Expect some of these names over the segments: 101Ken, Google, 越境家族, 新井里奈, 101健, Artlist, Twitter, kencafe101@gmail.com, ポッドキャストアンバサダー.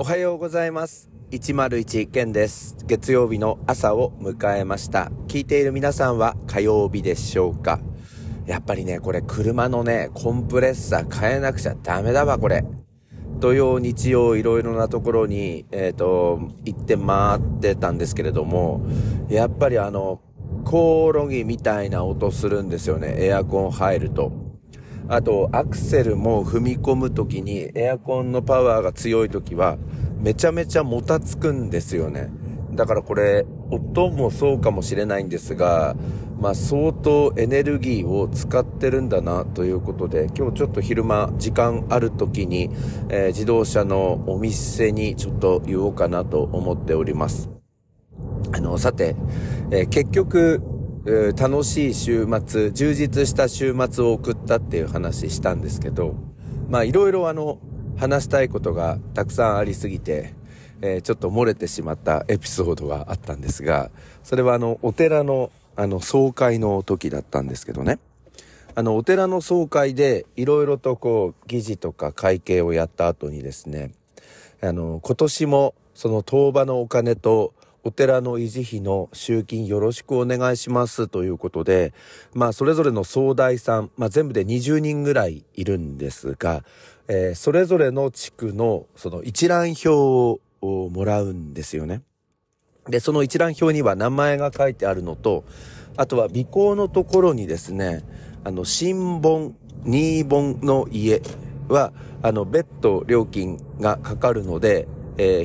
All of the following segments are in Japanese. おはようございます。 101Ken です。月曜日の朝を迎えました。聞いている皆さんは火曜日でしょうか？やっぱりね、これ車のねコンプレッサー変えなくちゃダメだわ。これ土曜日曜いろいろなところに行って回ってたんですけれども、やっぱりコオロギみたいな音するんですよね、エアコン入ると。あとアクセルも踏み込むときにエアコンのパワーが強いときはめちゃめちゃもたつくんですよね。だからこれ音もそうかもしれないんですが、相当エネルギーを使ってるんだなということで、今日ちょっと昼間時間あるときに、自動車のお店にちょっと言おうかなと思っております。さて、結局楽しい週末、充実した週末を送ったっていう話したんですけど、いろいろ話したいことがたくさんありすぎて、ちょっと漏れてしまったエピソードがあったんですが、それはお寺の総会の時だったんですけどね。お寺の総会でいろいろと議事とか会計をやった後にですね、今年もその当場のお金とお寺の維持費の集金よろしくお願いしますということで、それぞれの総代さん、全部で20人ぐらいいるんですが、それぞれの地区のその一覧表をもらうんですよね。で、その一覧表には名前が書いてあるのと、あとは備考のところにですね、新盆、新盆の家は別途料金がかかるので、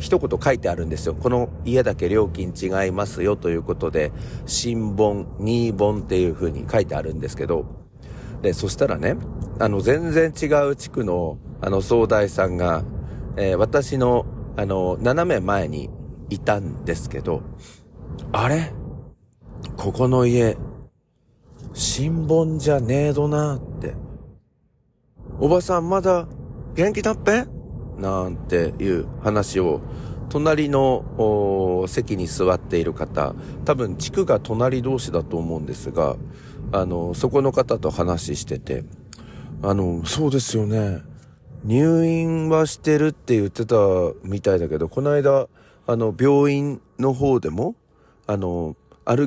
一言書いてあるんですよ。この家だけ料金違いますよということで、新盆、新盆っていう風に書いてあるんですけど、で、そしたらね、全然違う地区の、総代さんが、私の、斜め前にいたんですけど、あれ？ここの家、新盆じゃねえどなって。おばさんまだ元気だっぺ？なんていう話を隣の席に座っている方、多分地区が隣同士だと思うんですが、そこの方と話してて、そうですよね、入院はしてるって言ってたみたいだけど、この間病院の方でも歩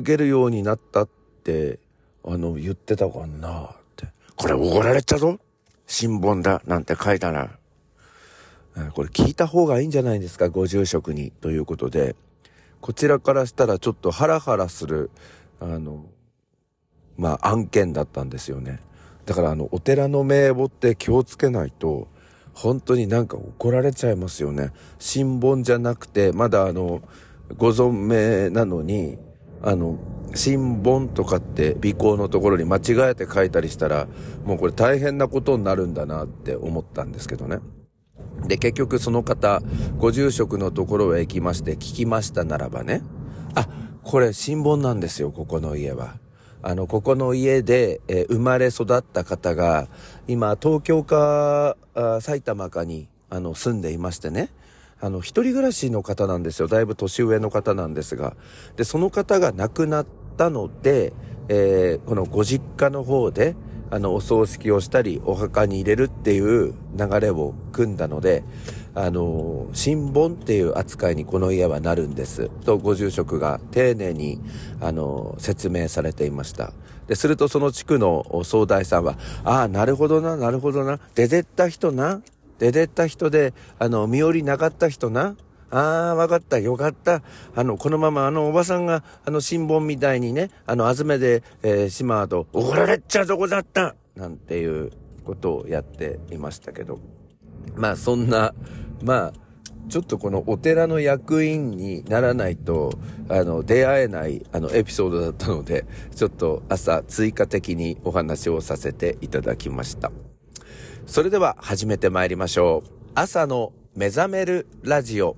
けるようになったって言ってたかなって。これ怒られちゃうぞ、新聞だなんて書いたら。これ聞いた方がいいんじゃないですか、ご住職に。ということで、こちらからしたらちょっとハラハラする、案件だったんですよね。だからお寺の名簿って気をつけないと、本当に怒られちゃいますよね。新盆じゃなくて、まだご存命なのに、新盆とかって備考のところに間違えて書いたりしたら、もうこれ大変なことになるんだなって思ったんですけどね。で、結局その方、ご住職のところへ行きまして聞きましたならばね、あ、これ新盆なんですよ、ここの家は。ここの家で、生まれ育った方が、今、東京か、埼玉かに、住んでいましてね、一人暮らしの方なんですよ。だいぶ年上の方なんですが。で、その方が亡くなったので、このご実家の方で、お葬式をしたり、お墓に入れるっていう流れを組んだので、新盆っていう扱いにこの家はなるんです、とご住職が丁寧に、説明されていました。で、するとその地区の総代さんは、ああ、なるほどな、なるほどな、出てった人で、身寄りなかった人な、ああ、わかった、よかった。このままおばさんが、新聞みたいにね、あずめで、しまうと、怒られちゃうとこだったなんていうことをやっていましたけど。そんな、ちょっとこのお寺の役員にならないと、出会えない、エピソードだったので、ちょっと朝、追加的にお話をさせていただきました。それでは、始めてまいりましょう。朝の目覚めるラジオ。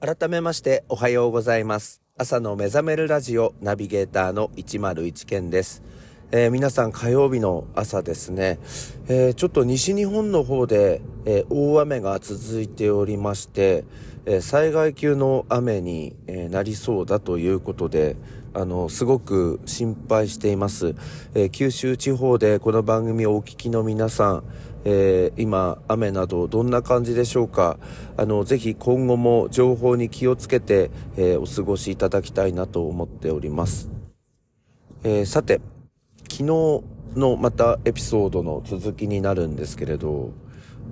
改めましておはようございます。朝の目覚めるラジオナビゲーターの101健です。皆さん火曜日の朝ですね、ちょっと西日本の方で、大雨が続いておりまして、災害級の雨になりそうだということで、すごく心配しています。九州地方でこの番組をお聞きの皆さん、今雨などどんな感じでしょうか。ぜひ今後も情報に気をつけて、お過ごしいただきたいなと思っております。さて、昨日のまたエピソードの続きになるんですけれど、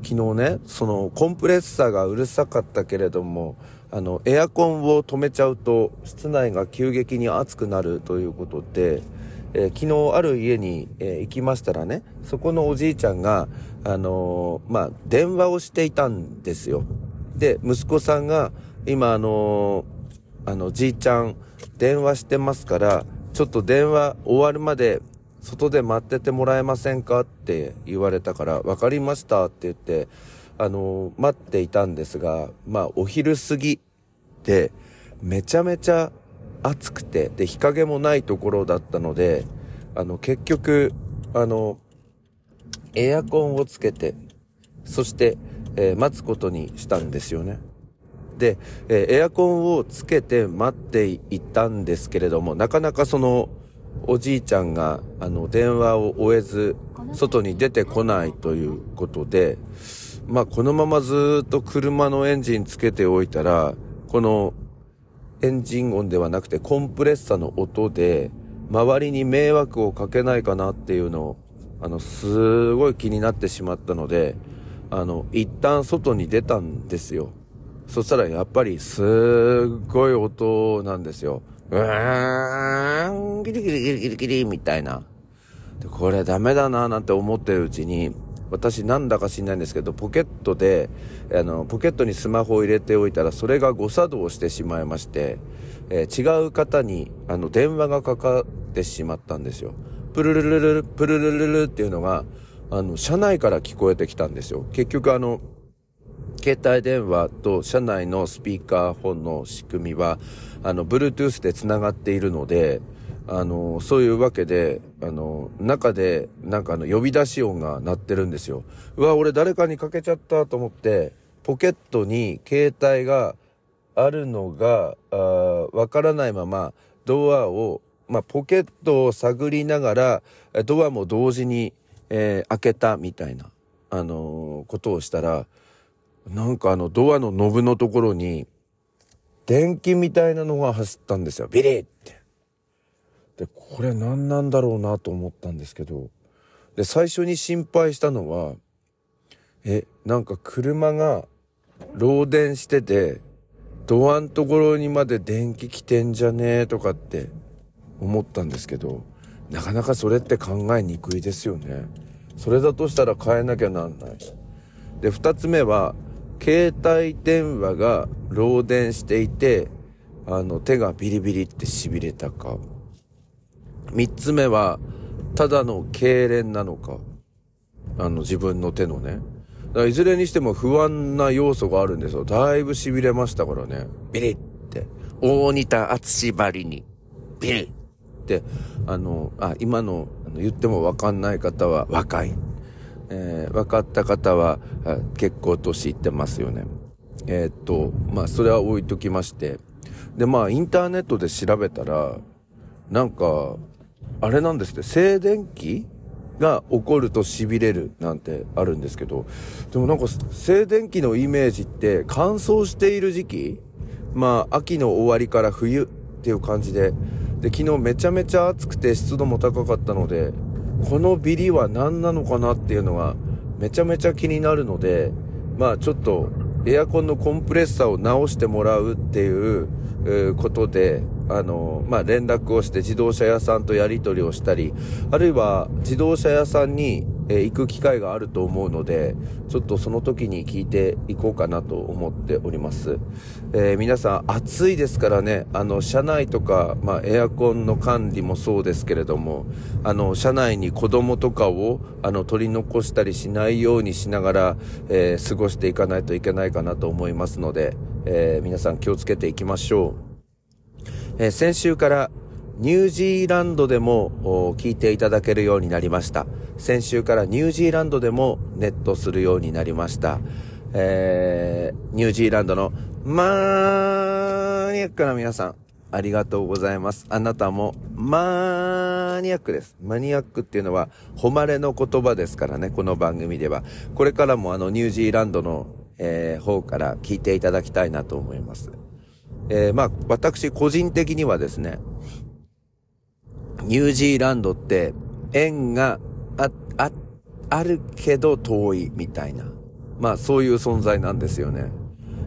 昨日ね、そのコンプレッサーがうるさかったけれども、エアコンを止めちゃうと室内が急激に暑くなるということで、昨日ある家に、行きましたらね、そこのおじいちゃんが、電話をしていたんですよ。で、息子さんが、今じいちゃん電話してますから、ちょっと電話終わるまで、外で待っててもらえませんかって言われたから、わかりましたって言って、待っていたんですが、お昼過ぎで、めちゃめちゃ暑くて、で、日陰もないところだったので、結局、エアコンをつけて、そして、待つことにしたんですよね。で、エアコンをつけて待っていたんですけれども、なかなかその、おじいちゃんが電話を終えず外に出てこないということで、このままずっと車のエンジンつけておいたら、このエンジン音ではなくてコンプレッサの音で周りに迷惑をかけないかなっていうのをすごい気になってしまったので、一旦外に出たんですよ。そしたらやっぱりすごい音なんですよ。ギリギリギリギリギリみたいな。で、これダメだななんて思ってるうちに、私なんだか知んないんですけど、ポケットにスマホを入れておいたら、それが誤作動してしまいまして、違う方に電話がかかってしまったんですよ。プルルルルル、プルルルルっていうのが、車内から聞こえてきたんですよ。結局携帯電話と車内のスピーカーフォンの仕組みは、Bluetooth でつながっているので、そういうわけで、中で、呼び出し音が鳴ってるんですよ。うわ、俺誰かにかけちゃったと思って、ポケットに携帯があるのが、わからないまま、ドアを、ポケットを探りながら、ドアも同時に、開けたみたいな、ことをしたら、ドアのノブのところに電気みたいなのが走ったんですよ。ビリッって。で、これ何なんだろうなと思ったんですけど、で、最初に心配したのは、車が漏電してて、ドアのところにまで電気来てんじゃねえとかって思ったんですけど、なかなかそれって考えにくいですよね。それだとしたら変えなきゃなんない。で、二つ目は、携帯電話が漏電していて、手がビリビリって痺れたか。三つ目は、ただの痙攣なのか。自分の手のね。だからいずれにしても不安な要素があるんですよ。だいぶ痺れましたからね。ビリって。大仁田厚しばりに。ビリって。今の言ってもわかんない方は若い。分かった方は結構年いってますよね。それは置いときまして。で、インターネットで調べたら、あれなんですね。静電気が起こると痺れるなんてあるんですけど、でも静電気のイメージって乾燥している時期、秋の終わりから冬っていう感じで、で、昨日めちゃめちゃ暑くて湿度も高かったので、このビリは何なのかなっていうのがめちゃめちゃ気になるので、ちょっとエアコンのコンプレッサーを直してもらうっていうことで、連絡をして自動車屋さんとやり取りをしたり、あるいは自動車屋さんに行く機会があると思うので、ちょっとその時に聞いていこうかなと思っております。皆さん暑いですからね、車内とか、エアコンの管理もそうですけれども、車内に子供とかを、取り残したりしないようにしながら、過ごしていかないといけないかなと思いますので、皆さん気をつけていきましょう。先週からニュージーランドでも聞いていただけるようになりました。先週からニュージーランドでもネットするようになりました。ニュージーランドのマニアックな皆さん、ありがとうございます。あなたもマニアックです。マニアックっていうのは誉れの言葉ですからね、この番組では。これからもニュージーランドの、方から聞いていただきたいなと思います。私個人的にはですね、ニュージーランドって縁があるけど遠いみたいな、そういう存在なんですよね。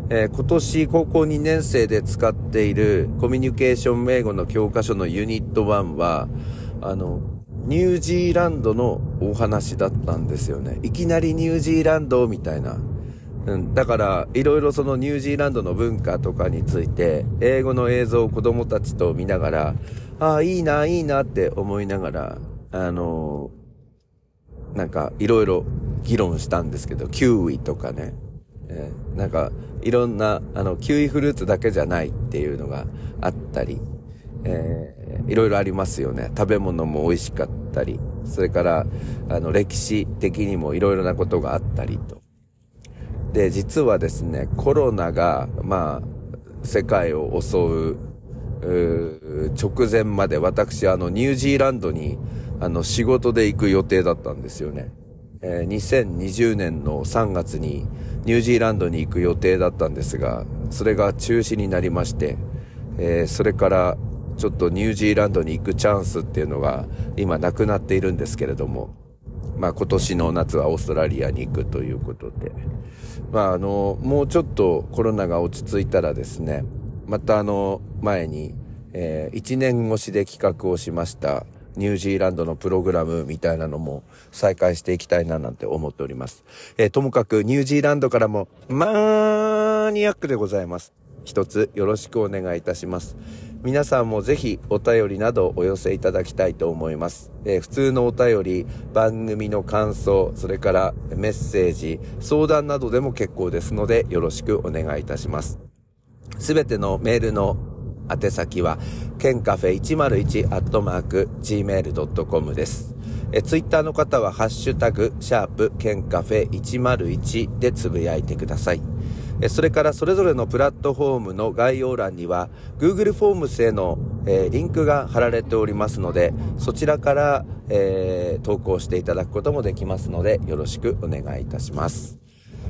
今年高校2年生で使っているコミュニケーション英語の教科書のユニット1は、ニュージーランドのお話だったんですよね。いきなりニュージーランドみたいな。だから、いろいろそのニュージーランドの文化とかについて、英語の映像を子供たちと見ながら、ああ、いいなって思いながら、いろいろ議論したんですけど、キウイとかね。いろんなキウイフルーツだけじゃないっていうのがあったり、いろいろありますよね。食べ物も美味しかったり、それから歴史的にもいろいろなことがあったりと。で、実はですね、コロナが世界を襲う直前まで、私ニュージーランドに仕事で行く予定だったんですよね。2020年の3月にニュージーランドに行く予定だったんですが、それが中止になりまして、それからちょっとニュージーランドに行くチャンスっていうのが今なくなっているんですけれども、今年の夏はオーストラリアに行くということで、もうちょっとコロナが落ち着いたらですね、また前に、1年越しで企画をしましたニュージーランドのプログラムみたいなのも再開していきたいななんて思っております。ともかくニュージーランドからもマニアックでございます。一つよろしくお願いいたします。皆さんもぜひお便りなどお寄せいただきたいと思います。普通のお便り、番組の感想、それからメッセージ、相談などでも結構ですのでよろしくお願いいたします。すべてのメールの宛先は kencafe101@gmail.com です。ツイッターの方はハッシュタグ#kencafe101 でつぶやいてください。それからそれぞれのプラットフォームの概要欄には Google フォームスへの、リンクが貼られておりますので、そちらから、投稿していただくこともできますのでよろしくお願いいたします。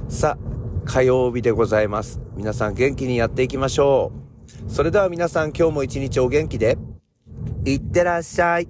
さあ、火曜日でございます。皆さん元気にやっていきましょう。それでは皆さん、今日も一日お元気でいってらっしゃい。